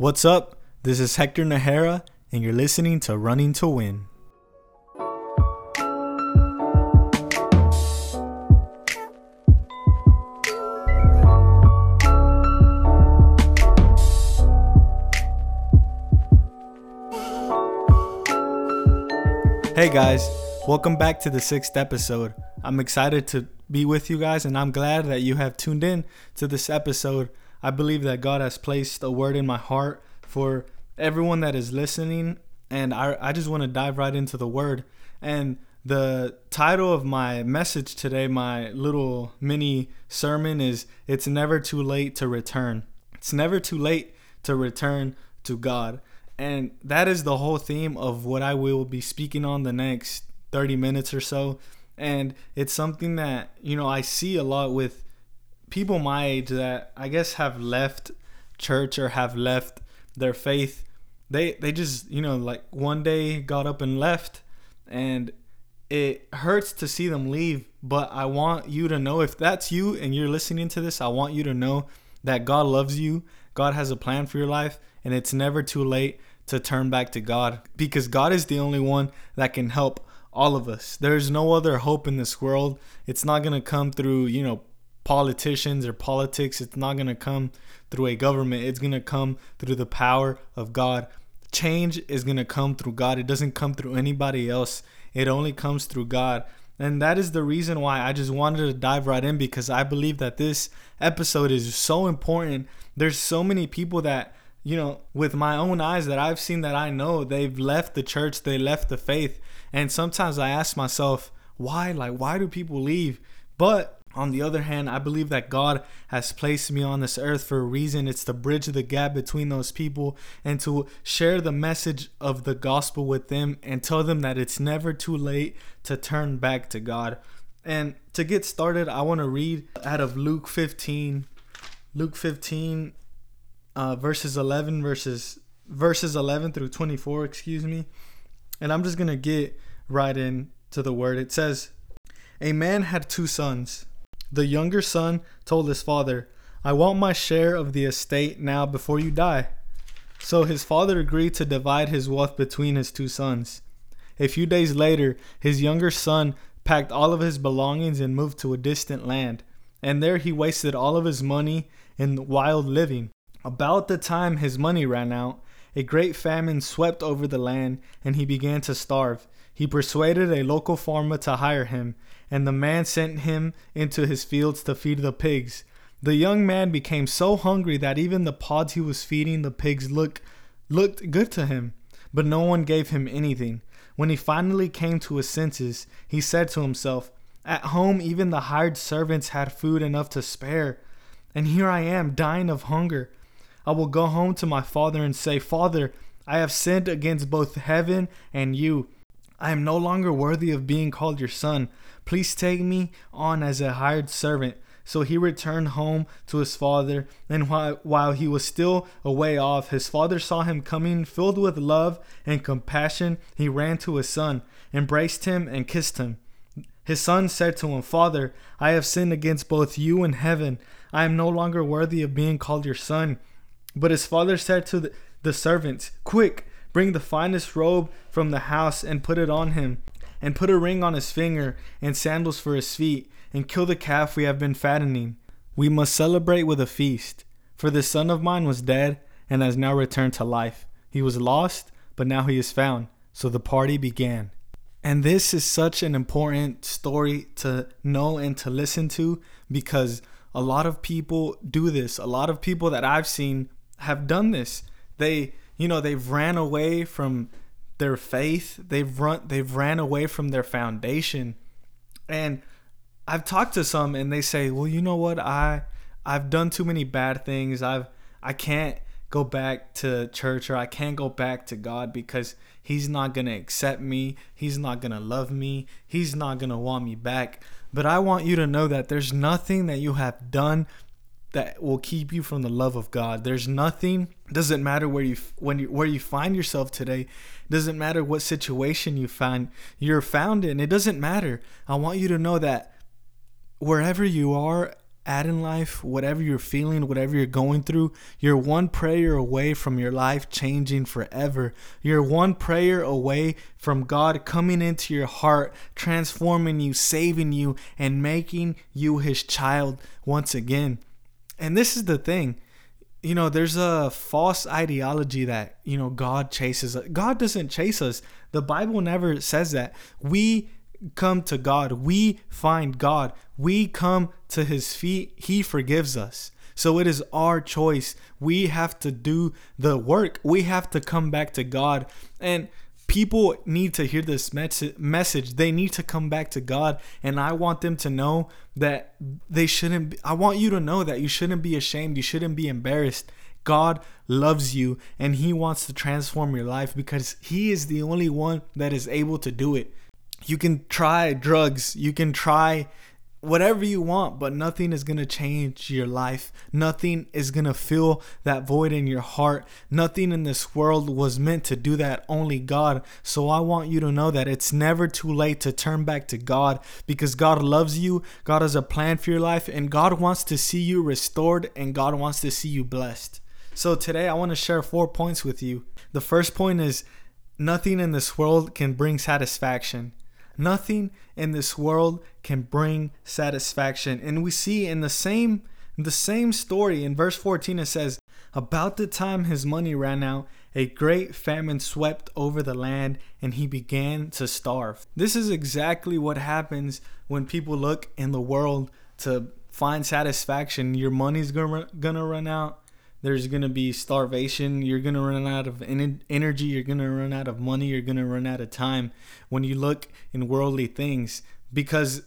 What's up? This is Hector Nahara, and you're listening to Running to Win. Hey guys, welcome back to the 6th episode. I'm excited to be with you guys, and I'm glad that you have tuned in to this episode. I believe that God has placed a word in my heart for everyone that is listening, and I just want to dive right into the word. And the title of my message today, my little mini sermon, is It's Never Too Late to Return. It's never too late to return to God. And that is the whole theme of what I will be speaking on the next 30 minutes or so. And it's something that, you know, I see a lot with people my age that I guess have left church or have left their faith. They just, you know, like one day got up and left, and it hurts to see them leave. But I want you to know, if that's you and you're listening to this, I want you to know that God loves you. God has a plan for your life, and it's never too late to turn back to God, because God is the only one that can help all of us. There's no other hope in this world. It's not going to come through, you know, politicians or politics. It's not going to come through a government. It's going to come through the power of God. Change is going to come through God. It doesn't come through anybody else. It only comes through God. And that is the reason why I just wanted to dive right in, because I believe that this episode is so important. There's so many people that, you know, with my own eyes that I've seen, that I know, they've left the church, they left the faith. And sometimes I ask myself, why? Like, why do people leave? But on the other hand, I believe that God has placed me on this earth for a reason. It's to bridge the gap between those people and to share the message of the gospel with them and tell them that it's never too late to turn back to God. And to get started, I want to read out of Luke 15, verses 11 through 24, And I'm just going to get right into the word. It says, "A man had 2 sons. The younger son told his father, 'I want my share of the estate now before you die.' So his father agreed to divide his wealth between his 2 sons. A few days later, his younger son packed all of his belongings and moved to a distant land, and there he wasted all of his money in wild living. About the time his money ran out, a great famine swept over the land, and he began to starve. He persuaded a local farmer to hire him, and the man sent him into his fields to feed the pigs. The young man became so hungry that even the pods he was feeding the pigs looked good to him, but no one gave him anything. When he finally came to his senses, he said to himself, 'At home even the hired servants had food enough to spare, and here I am dying of hunger. I will go home to my father and say, "Father, I have sinned against both heaven and you. I am no longer worthy of being called your son. Please take me on as a hired servant." So he returned home to his father, and while he was still a way off, his father saw him coming. Filled with love and compassion, he ran to his son, embraced him, and kissed him. His son said to him, "Father, I have sinned against both you and heaven. I am no longer worthy of being called your son." But his father said to the servants, "Quick, bring the finest robe from the house and put it on him, and put a ring on his finger and sandals for his feet, and kill the calf we have been fattening. We must celebrate with a feast, for this son of mine was dead and has now returned to life. He was lost, but now he is found." So the party began. And this is such an important story to know and to listen to, because a lot of people do this. A lot of people that I've seen have done this. They've ran away from their faith. They've ran away from their foundation. And I've talked to some, and they say, "Well, you know what? I've done too many bad things. I can't go back to church, or I can't go back to God, because He's not going to accept me. He's not going to love me. He's not going to want me back." But I want you to know that there's nothing that you have done that will keep you from the love of God. There's nothing. Doesn't matter where you find yourself today. Doesn't matter what situation you're found in. It doesn't matter. I want you to know that wherever you are at in life, whatever you're feeling, whatever you're going through, you're one prayer away from your life changing forever. You're one prayer away from God coming into your heart, transforming you, saving you, and making you his child once again. And this is the thing. You know, there's a false ideology that, you know, God chases us. God doesn't chase us. The Bible never says that. We come to God. We find God. We come to his feet. He forgives us. So it is our choice. We have to do the work. We have to come back to God. And people need to hear this message. They need to come back to God. And I want them to know that they shouldn't. I want you to know that you shouldn't be ashamed. You shouldn't be embarrassed. God loves you and he wants to transform your life because he is the only one that is able to do it. You can try drugs. You can try whatever you want, but nothing is going to change your life. Nothing is going to fill that void in your heart. Nothing in this world was meant to do that, only God. So I want you to know that it's never too late to turn back to God because God loves you. God has a plan for your life and God wants to see you restored and God wants to see you blessed. So today I want to share 4 points with you. The first point is nothing in this world can bring satisfaction. Nothing in this world can bring satisfaction. And we see in the same story in verse 14, it says, about the time his money ran out, a great famine swept over the land and he began to starve. This is exactly what happens when people look in the world to find satisfaction. Your money's gonna run out. There's going to be starvation. You're going to run out of energy. You're going to run out of money. You're going to run out of time when you look in worldly things. Because,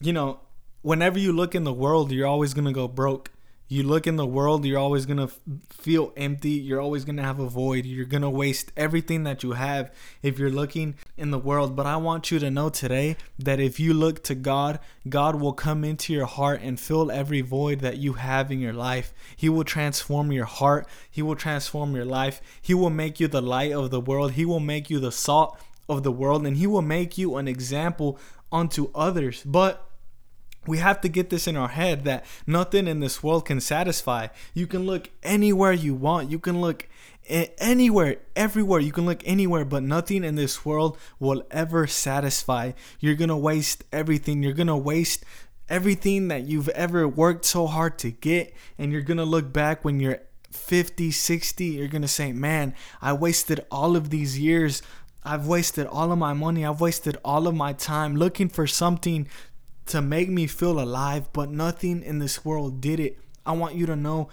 you know, whenever you look in the world, you're always going to go broke. You look in the world, you're always going to feel empty. You're always going to have a void. You're going to waste everything that you have if you're looking in the world. But I want you to know today that if you look to God, God will come into your heart and fill every void that you have in your life. He will transform your heart. He will transform your life. He will make you the light of the world. He will make you the salt of the world. And he will make you an example unto others. But we have to get this in our head that nothing in this world can satisfy. You can look anywhere you want. You can look anywhere, everywhere. You can look anywhere, but nothing in this world will ever satisfy. You're going to waste everything. You're going to waste everything that you've ever worked so hard to get. And you're going to look back when you're 50, 60. You're going to say, man, I wasted all of these years. I've wasted all of my money. I've wasted all of my time looking for something to make me feel alive, but nothing in this world did it. I want you to know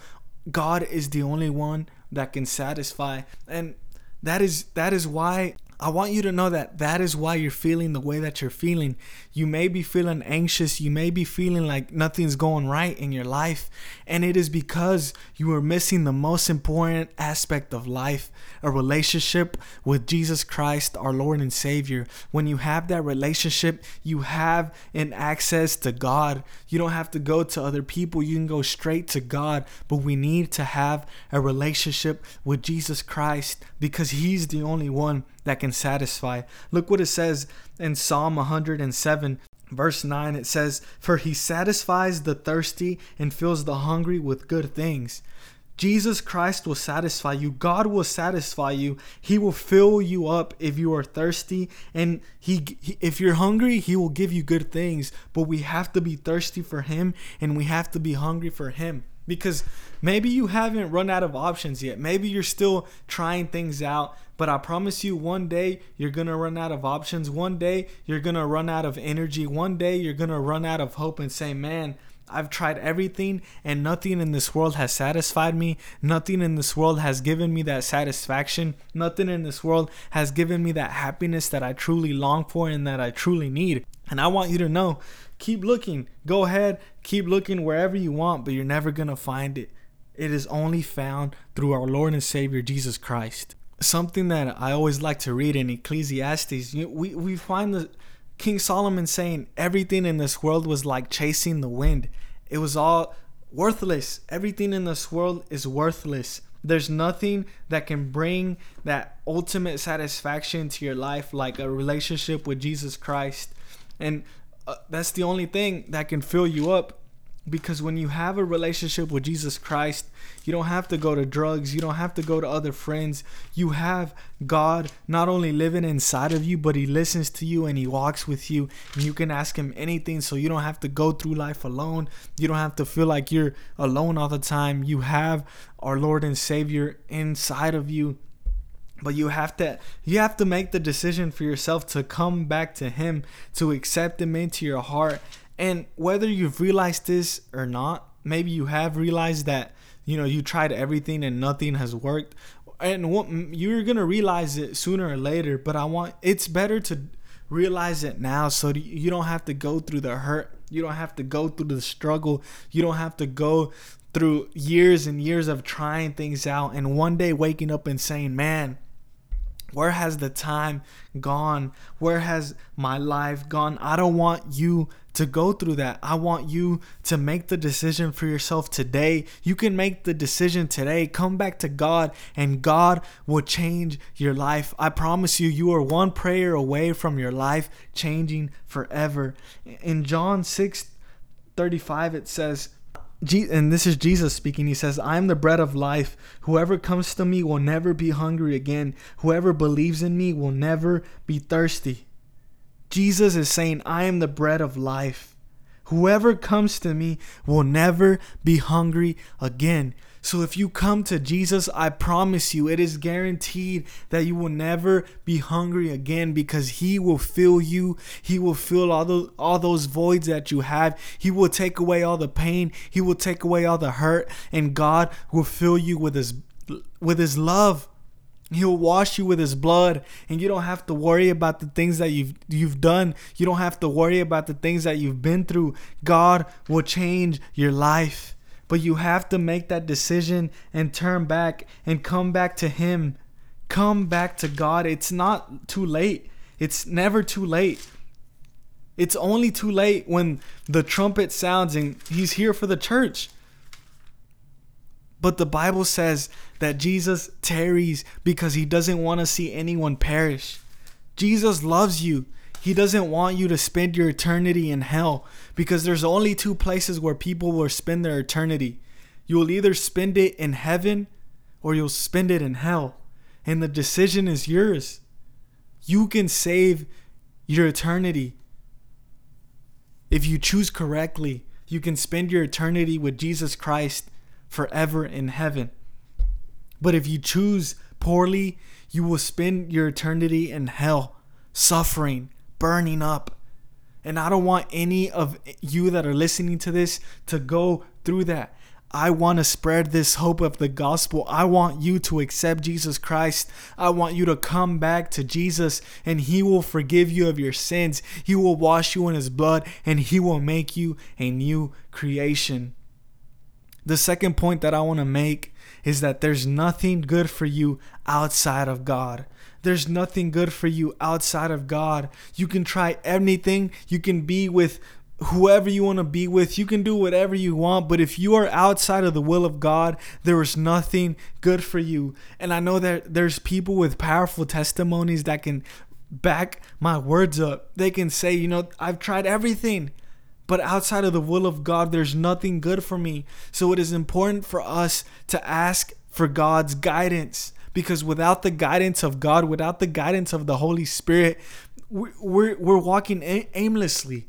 God is the only one that can satisfy. And that is why I want you to know that is why you're feeling the way that you're feeling. You may be feeling anxious. You may be feeling like nothing's going right in your life. And it is because you are missing the most important aspect of life, a relationship with Jesus Christ, our Lord and Savior. When you have that relationship, you have an access to God. You don't have to go to other people. You can go straight to God. But we need to have a relationship with Jesus Christ because he's the only one that can satisfy. Look what it says in Psalm 107, verse 9. It says, for he satisfies the thirsty and fills the hungry with good things. Jesus Christ will satisfy you. God will satisfy you. He will fill you up if you are thirsty. And if you're hungry, he will give you good things. But we have to be thirsty for him and we have to be hungry for him. Because maybe you haven't run out of options yet. Maybe you're still trying things out. But I promise you, one day you're going to run out of options. One day you're going to run out of energy. One day you're going to run out of hope and say, man, I've tried everything and nothing in this world has satisfied me. Nothing in this world has given me that satisfaction. Nothing in this world has given me that happiness that I truly long for and that I truly need. And I want you to know, keep looking. Go ahead, keep looking wherever you want, but you're never going to find it. It is only found through our Lord and Savior, Jesus Christ. Something that I always like to read in Ecclesiastes, we find the King Solomon saying everything in this world was like chasing the wind. It was all worthless. Everything in this world is worthless. There's nothing that can bring that ultimate satisfaction to your life like a relationship with Jesus Christ. And that's the only thing that can fill you up. Because when you have a relationship with Jesus Christ, you don't have to go to drugs. You don't have to go to other friends. You have God not only living inside of you, but He listens to you and He walks with you. And you can ask Him anything, so you don't have to go through life alone. You don't have to feel like you're alone all the time. You have our Lord and Savior inside of you. But you have to make the decision for yourself to come back to Him, to accept Him into your heart. And whether you've realized this or not, maybe you have realized that, you know, you tried everything and nothing has worked. And what, you're going to realize it sooner or later, but it's better to realize it now so you don't have to go through the hurt. You don't have to go through the struggle. You don't have to go through years and years of trying things out and one day waking up and saying, man, where has the time gone? Where has my life gone? I don't want you to go through that. I want you to make the decision for yourself today. You can make the decision today. Come back to God and God will change your life. I promise you, you are one prayer away from your life changing forever. In John 6:35, it says, and this is Jesus speaking, He says, I am the bread of life. Whoever comes to me will never be hungry again. Whoever believes in me will never be thirsty. Jesus is saying, I am the bread of life. Whoever comes to me will never be hungry again. So if you come to Jesus, I promise you, it is guaranteed that you will never be hungry again, because He will fill you. He will fill all those voids that you have. He will take away all the pain. He will take away all the hurt. And God will fill you with His love. He'll wash you with His blood, and you don't have to worry about the things that you've done. You don't have to worry about the things that you've been through. God will change your life, but you have to make that decision and turn back and come back to Him. Come back to God. It's not too late. It's never too late. It's only too late when the trumpet sounds and He's here for the church. But the Bible says that Jesus tarries because He doesn't want to see anyone perish. Jesus loves you. He doesn't want you to spend your eternity in hell, because there's only two places where people will spend their eternity. You will either spend it in heaven or you'll spend it in hell. And the decision is yours. You can save your eternity. If you choose correctly, you can spend your eternity with Jesus Christ forever in heaven. But if you choose poorly, you will spend your eternity in hell, suffering, burning up. And I don't want any of you that are listening to this to go through that. I want to spread this hope of the gospel. I want you to accept Jesus Christ. I want you to come back to Jesus, and He will forgive you of your sins. He will wash you in His blood, and He will make you a new creation. The second point that I want to make is that there's nothing good for you outside of God. There's nothing good for you outside of God. You can try anything. You can be with whoever you want to be with. You can do whatever you want. But if you are outside of the will of God, there is nothing good for you. And I know that there's people with powerful testimonies that can back my words up. They can say, you know, I've tried everything, but outside of the will of God, there's nothing good for me. So it is important for us to ask for God's guidance, because without the guidance of God, without the guidance of the Holy Spirit, we're walking aimlessly.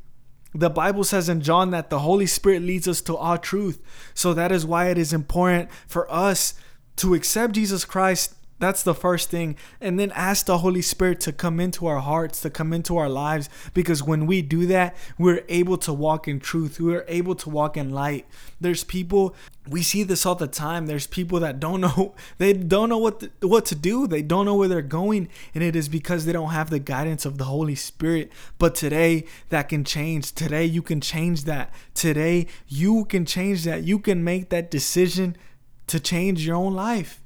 The Bible says in John that the Holy Spirit leads us to all truth. So that is why it is important for us to accept Jesus Christ. That's the first thing. And then ask the Holy Spirit to come into our hearts, to come into our lives. Because when we do that, we're able to walk in truth. We're able to walk in light. There's people, we see this all the time. There's people that don't know what to do. They don't know where they're going. And it is because they don't have the guidance of the Holy Spirit. But today, that can change. Today, you can change that. Today, you can change that. You can make that decision to change your own life.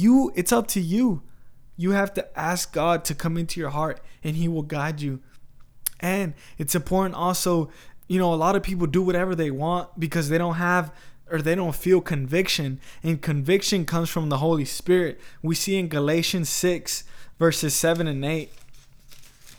It's up to you. You have to ask God to come into your heart, and He will guide you. And it's important also, you know, a lot of people do whatever they want because they don't have, or they don't feel conviction. And conviction comes from the Holy Spirit. We see in Galatians 6, verses 7 and 8.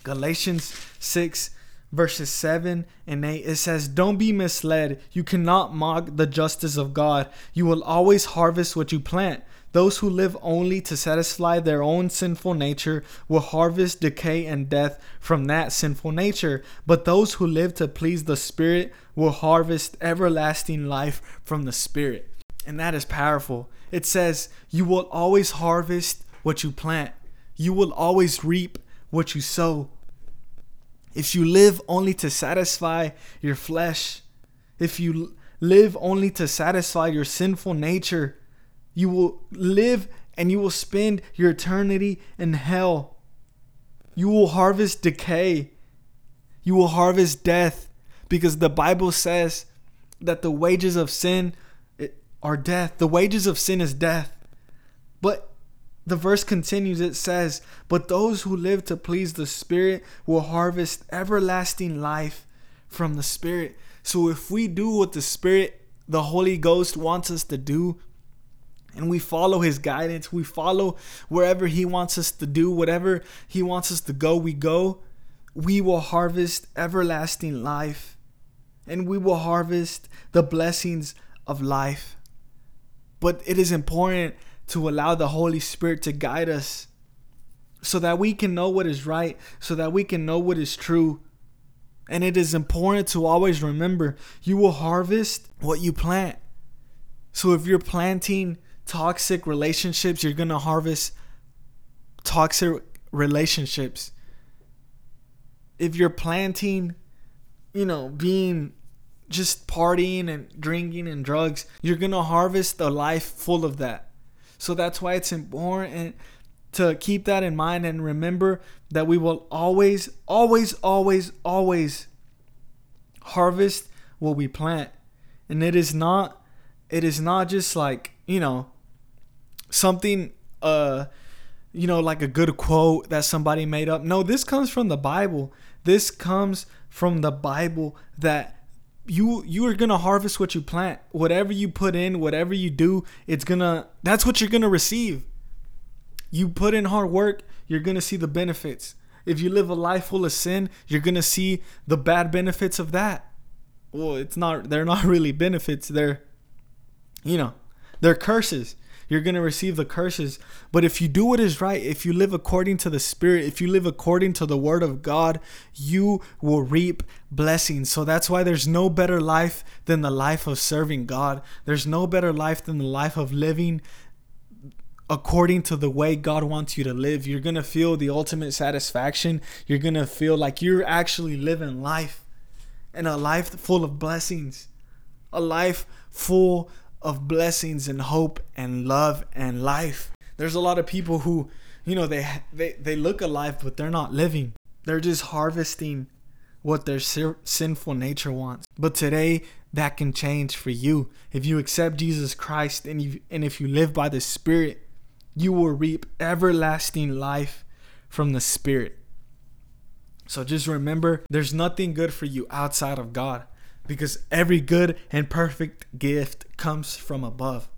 Galatians 6, verses 7 and 8, it says, "Don't be misled. You cannot mock the justice of God. You will always harvest what you plant. Those who live only to satisfy their own sinful nature will harvest decay and death from that sinful nature. But those who live to please the Spirit will harvest everlasting life from the Spirit." And that is powerful. It says, you will always harvest what you plant. You will always reap what you sow. If you live only to satisfy your flesh, if you live only to satisfy your sinful nature, you will live and you will spend your eternity in hell. You will harvest decay. You will harvest death, because the Bible says that the wages of sin are death. The wages of sin is death. But the verse continues, it says, "But those who live to please the Spirit will harvest everlasting life from the Spirit." So if we do what the Spirit, the Holy Ghost wants us to do, and we follow His guidance, we follow wherever He wants us to do, whatever He wants us to go, we go, we will harvest everlasting life. And we will harvest the blessings of life. But it is important to allow the Holy Spirit to guide us, so that we can know what is right, so that we can know what is true. And it is important to always remember, you will harvest what you plant. So if you're planting toxic relationships, you're going to harvest toxic relationships. If you're planting, being just partying and drinking and drugs, you're going to harvest a life full of that. So that's why it's important to keep that in mind and remember that we will always, always, always, always harvest what we plant. And it is not just like, something, like a good quote that somebody made up. No, this comes from the Bible. This comes from the Bible, that you are going to harvest what you plant. Whatever you put in, whatever you do, that's what you're going to receive. You put in hard work, you're going to see the benefits. If you live a life full of sin, you're going to see the bad benefits of that. Well, they're not really benefits. They're curses. You're going to receive the curses. But if you do what is right, if you live according to the Spirit, if you live according to the Word of God, you will reap blessings. So that's why there's no better life than the life of serving God. There's no better life than the life of living according to the way God wants you to live. You're going to feel the ultimate satisfaction. You're going to feel like you're actually living life, and a life full of blessings, a life full of blessings and hope and love and life. There's a lot of people who, they look alive, but they're not living. They're just harvesting what their sinful nature wants. But today, that can change for you. If you accept Jesus Christ and if you live by the Spirit, you will reap everlasting life from the Spirit. So just remember, there's nothing good for you outside of God, because every good and perfect gift comes from above.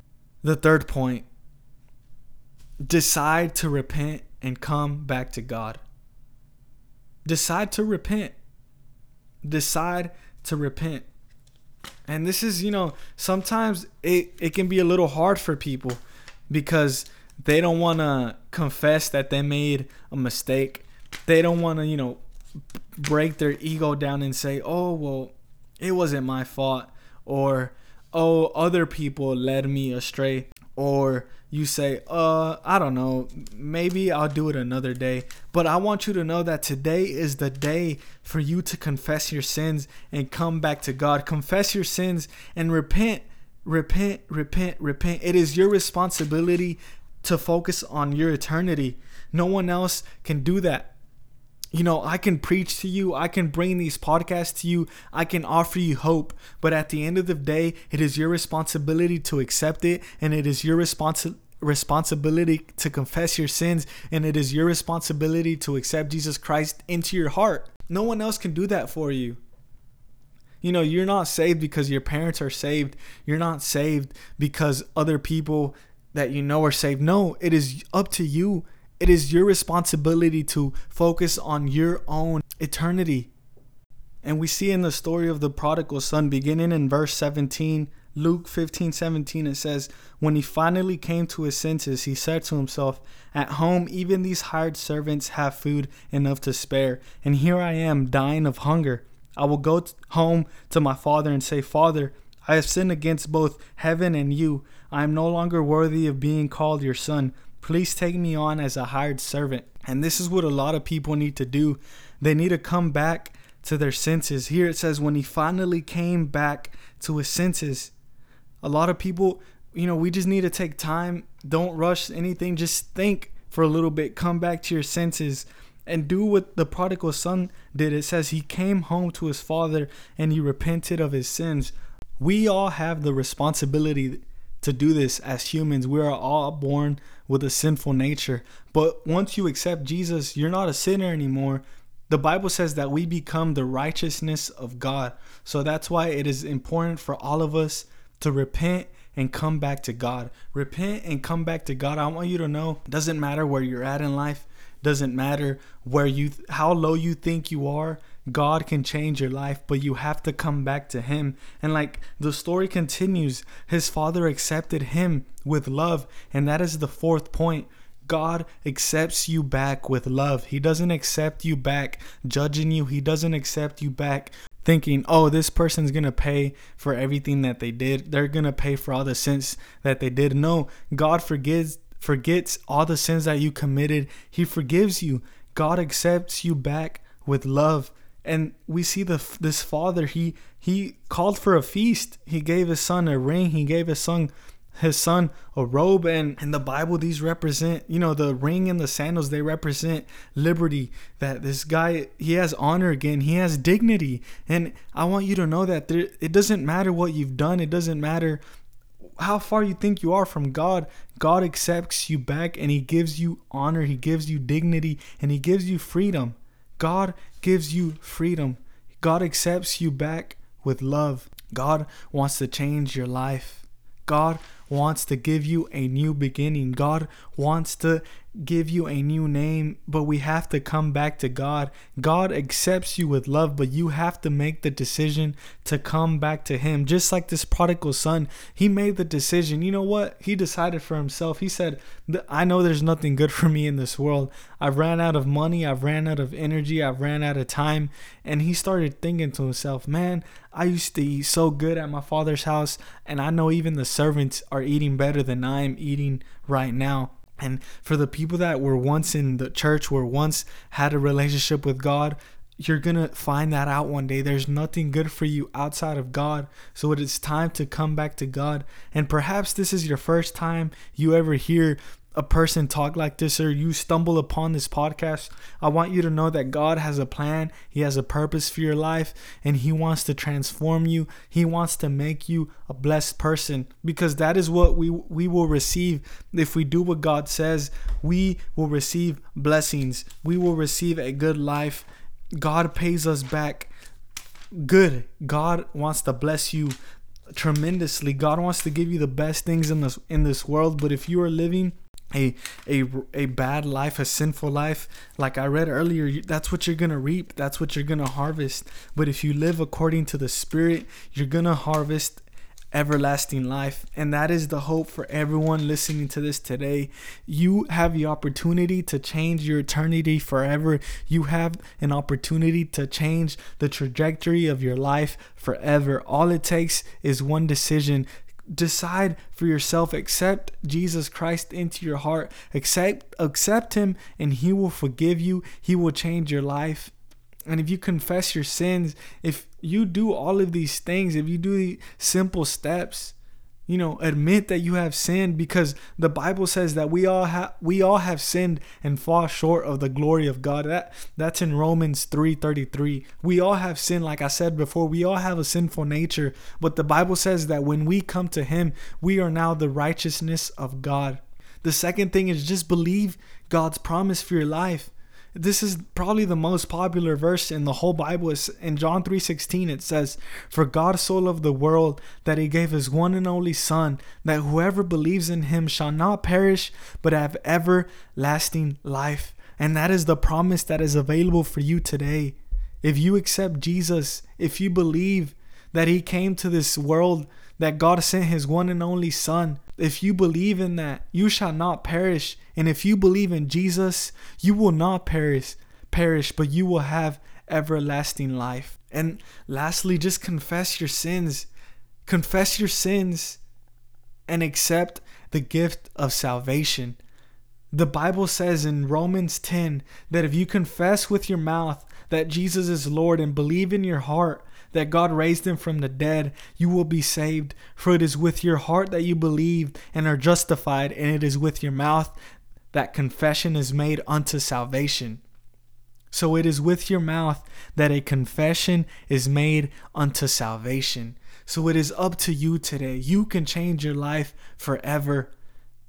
The third point, decide to repent and come back to God. Decide to repent. Decide to repent. And this is, sometimes it can be a little hard for people, because they don't want to confess that they made a mistake. They don't want to, break their ego down and say, "Oh, well, it wasn't my fault," or, "Oh, other people led me astray," or you say, I don't know, maybe I'll do it another day." But I want you to know that today is the day for you to confess your sins and come back to God. Confess your sins and repent. It is your responsibility to focus on your eternity. No one else can do that. I can preach to you, I can bring these podcasts to you, I can offer you hope, but at the end of the day, it is your responsibility to accept it, and it is your responsibility to confess your sins, and it is your responsibility to accept Jesus Christ into your heart. No one else can do that for you. You're not saved because your parents are saved. You're not saved because other people that you know are saved. No, it is up to you. It is your responsibility to focus on your own eternity. And we see in the story of the prodigal son, beginning in verse 17, Luke 15, 17, it says, "When he finally came to his senses, he said to himself, 'At home, even these hired servants have food enough to spare, and here I am dying of hunger. I will go home to my father and say, Father, I have sinned against both heaven and you. I am no longer worthy of being called your son. Please take me on as a hired servant.'" And this is what a lot of people need to do. They need to come back to their senses. Here it says, when he finally came back to his senses. A lot of people, we just need to take time. Don't rush anything. Just think for a little bit. Come back to your senses and do what the prodigal son did. It says he came home to his father and he repented of his sins. We all have the responsibility to do this as humans. We are all born with a sinful nature. But once you accept Jesus, you're not a sinner anymore. The Bible says that we become the righteousness of God. So that's why it is important for all of us to repent and come back to God. Repent and come back to God. I want you to know, it doesn't matter where you're at in life. Doesn't matter how low you think you are. God can change your life, but you have to come back to him. And like the story continues, his father accepted him with love. And that is the fourth point. God accepts you back with love. He doesn't accept you back judging you. He doesn't accept you back thinking, oh, this person's going to pay for everything that they did. They're going to pay for all the sins that they did. No, God forgets all the sins that you committed. He forgives you. God accepts you back with love. And we see this father, he called for a feast. He gave his son a ring. He gave his son a robe. And in the Bible, these represent, the ring and the sandals, they represent liberty. That this guy, he has honor again. He has dignity. And I want you to know that it doesn't matter what you've done. It doesn't matter how far you think you are from God. God accepts you back and he gives you honor. He gives you dignity and he gives you freedom. God gives you freedom. God accepts you back with love. God wants to change your life. God wants to give you a new beginning. God wants to give you a new name, but we have to come back to God. God accepts you with love, but you have to make the decision to come back to him. Just like this prodigal son, he made the decision. You know what? He decided for himself. He said, I know there's nothing good for me in this world. I've ran out of money. I've ran out of energy. I've ran out of time. And he started thinking to himself, man, I used to eat so good at my father's house. And I know even the servants are eating better than I am eating right now. And for the people that were once in the church, were once had a relationship with God, you're going to find that out one day. There's nothing good for you outside of God. So it is time to come back to God. And perhaps this is your first time you ever hear a person talk like this, or you stumble upon this podcast. I want you to know that God has a plan. He has a purpose for your life, and he wants to transform you. He wants to make you a blessed person, because that is what we will receive. If we do what God says, we will receive blessings. We will receive a good life. God pays us back good. God wants to bless you tremendously. God wants to give you the best things in this world. But if you are living a bad life, a sinful life, like I read earlier, that's what you're going to reap. That's what you're going to harvest. But if you live according to the Spirit, you're going to harvest everlasting life. And that is the hope for everyone listening to this today. You have the opportunity to change your eternity forever. You have an opportunity to change the trajectory of your life forever. All it takes is one decision. Decide for yourself. Accept Jesus Christ into your heart. Accept him, and he will forgive you. He will change your life. And if you confess your sins, if you do all of these things, if you do the simple steps, admit that you have sinned, because the Bible says that we all have sinned and fall short of the glory of God. That's in Romans 3:33. We all have sinned. Like I said before, we all have a sinful nature, but the Bible says that when we come to him, we are now the righteousness of God. The second thing is just believe God's promise for your life. This is probably the most popular verse in the whole Bible. It's in John 3:16. It says, "For God so loved the world that he gave his one and only son, that whoever believes in him shall not perish, but have everlasting life." And that is the promise that is available for you today. If you accept Jesus, if you believe that he came to this world, that God sent his one and only Son, if you believe in that, you shall not perish. And if you believe in Jesus, you will not perish, but you will have everlasting life. And lastly, just confess your sins. Confess your sins and accept the gift of salvation. The Bible says in Romans 10 that if you confess with your mouth that Jesus is Lord and believe in your heart that God raised him from the dead, you will be saved. For it is with your heart that you believe and are justified, and it is with your mouth that confession is made unto salvation. So it is with your mouth that a confession is made unto salvation. So it is up to you today. You can change your life forever.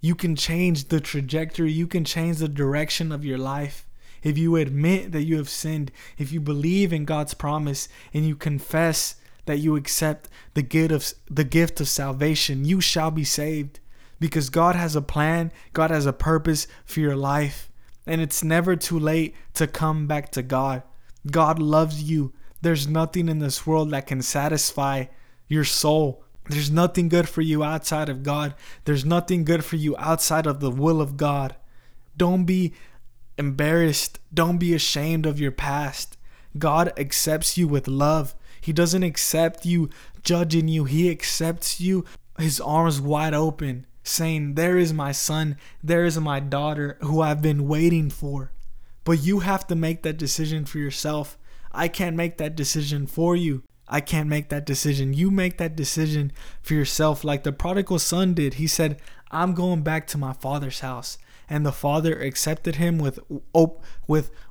You can change the trajectory. You can change the direction of your life. If you admit that you have sinned, if you believe in God's promise, and you confess that you accept the gift of salvation, you shall be saved. Because God has a plan, God has a purpose for your life. And it's never too late to come back to God. God loves you. There's nothing in this world that can satisfy your soul. There's nothing good for you outside of God. There's nothing good for you outside of the will of God. Don't be embarrassed. Don't be ashamed of your past. God accepts you with love. He doesn't accept you judging you. He accepts you, his arms wide open, saying, "There is my son, there is my daughter who I've been waiting for." But you have to make that decision for yourself. I can't make that decision for you. I can't make that decision. You make that decision for yourself, like the prodigal son did. He said, "I'm going back to my father's house." And the father accepted him with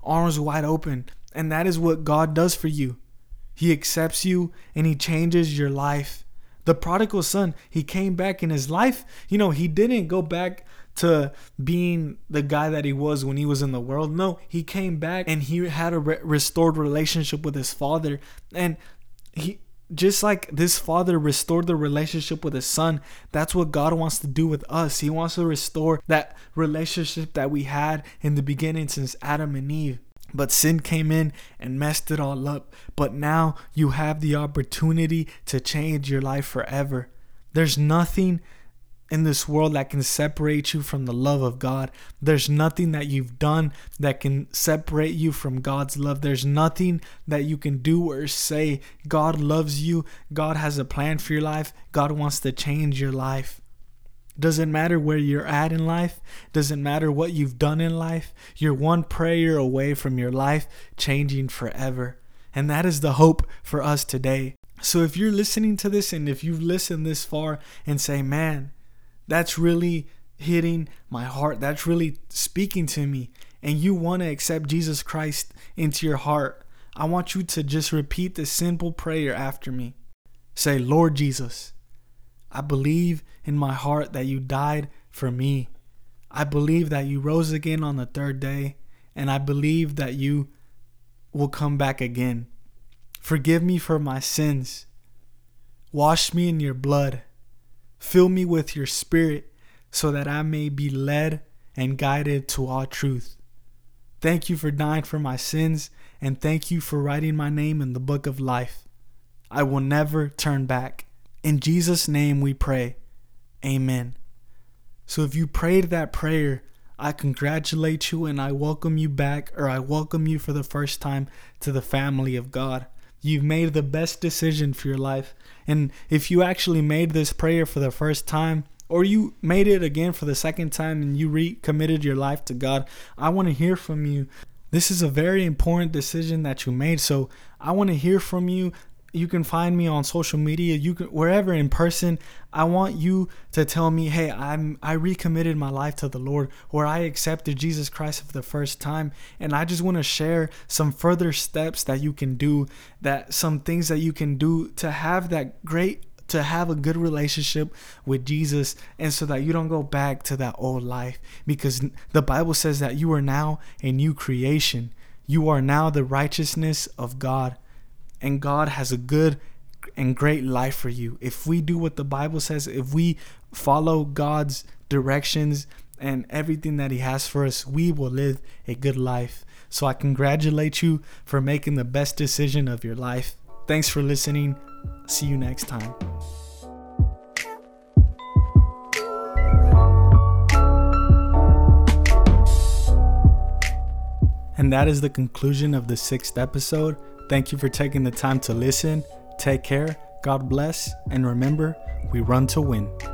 arms wide open. And that is what God does for you. He accepts you and he changes your life. The prodigal son, he came back in his life. You know, he didn't go back to being the guy that he was when he was in the world. No, he came back and he had a restored relationship with his father. And he, just like this father restored the relationship with his son, that's what God wants to do with us. He wants to restore that relationship that we had in the beginning since Adam and Eve. But sin came in and messed it all up. But now you have the opportunity to change your life forever. There's nothing in this world that can separate you from the love of God. There's nothing that you've done that can separate you from God's love. There's nothing that you can do or say. God loves you. God has a plan for your life. God wants to change your life. Doesn't matter where you're at in life. Doesn't matter what you've done in life. You're one prayer away from your life changing forever. And that is the hope for us today. So if you're listening to this, and if you've listened this far and say, "Man, that's really hitting my heart. That's really speaking to me." And you want to accept Jesus Christ into your heart. I want you to just repeat this simple prayer after me. Say, "Lord Jesus, I believe in my heart that you died for me. I believe that you rose again on the third day. And I believe that you will come back again. Forgive me for my sins. Wash me in your blood. Fill me with your spirit so that I may be led and guided to all truth. Thank you for dying for my sins, and thank you for writing my name in the book of life. I will never turn back. In Jesus' name we pray. Amen." So if you prayed that prayer, I congratulate you and I welcome you back, or I welcome you for the first time to the family of God. You've made the best decision for your life. And if you actually made this prayer for the first time, or you made it again for the second time and you recommitted your life to God, I want to hear from you. This is a very important decision that you made. So I want to hear from you. You can find me on social media, you can, wherever, in person. I want you to tell me, "Hey, I recommitted my life to the Lord," or "I accepted Jesus Christ for the first time, and I just want to share some further steps that you can do, that some things that you can do to have a good relationship with Jesus, and so that you don't go back to that old life." Because the Bible says that you are now a new creation. You are now the righteousness of God. And God has a good and great life for you. If we do what the Bible says, if we follow God's directions and everything that he has for us, we will live a good life. So I congratulate you for making the best decision of your life. Thanks for listening. See you next time. And that is the conclusion of the 6th episode. Thank you for taking the time to listen. Take care, God bless, and remember, we run to win.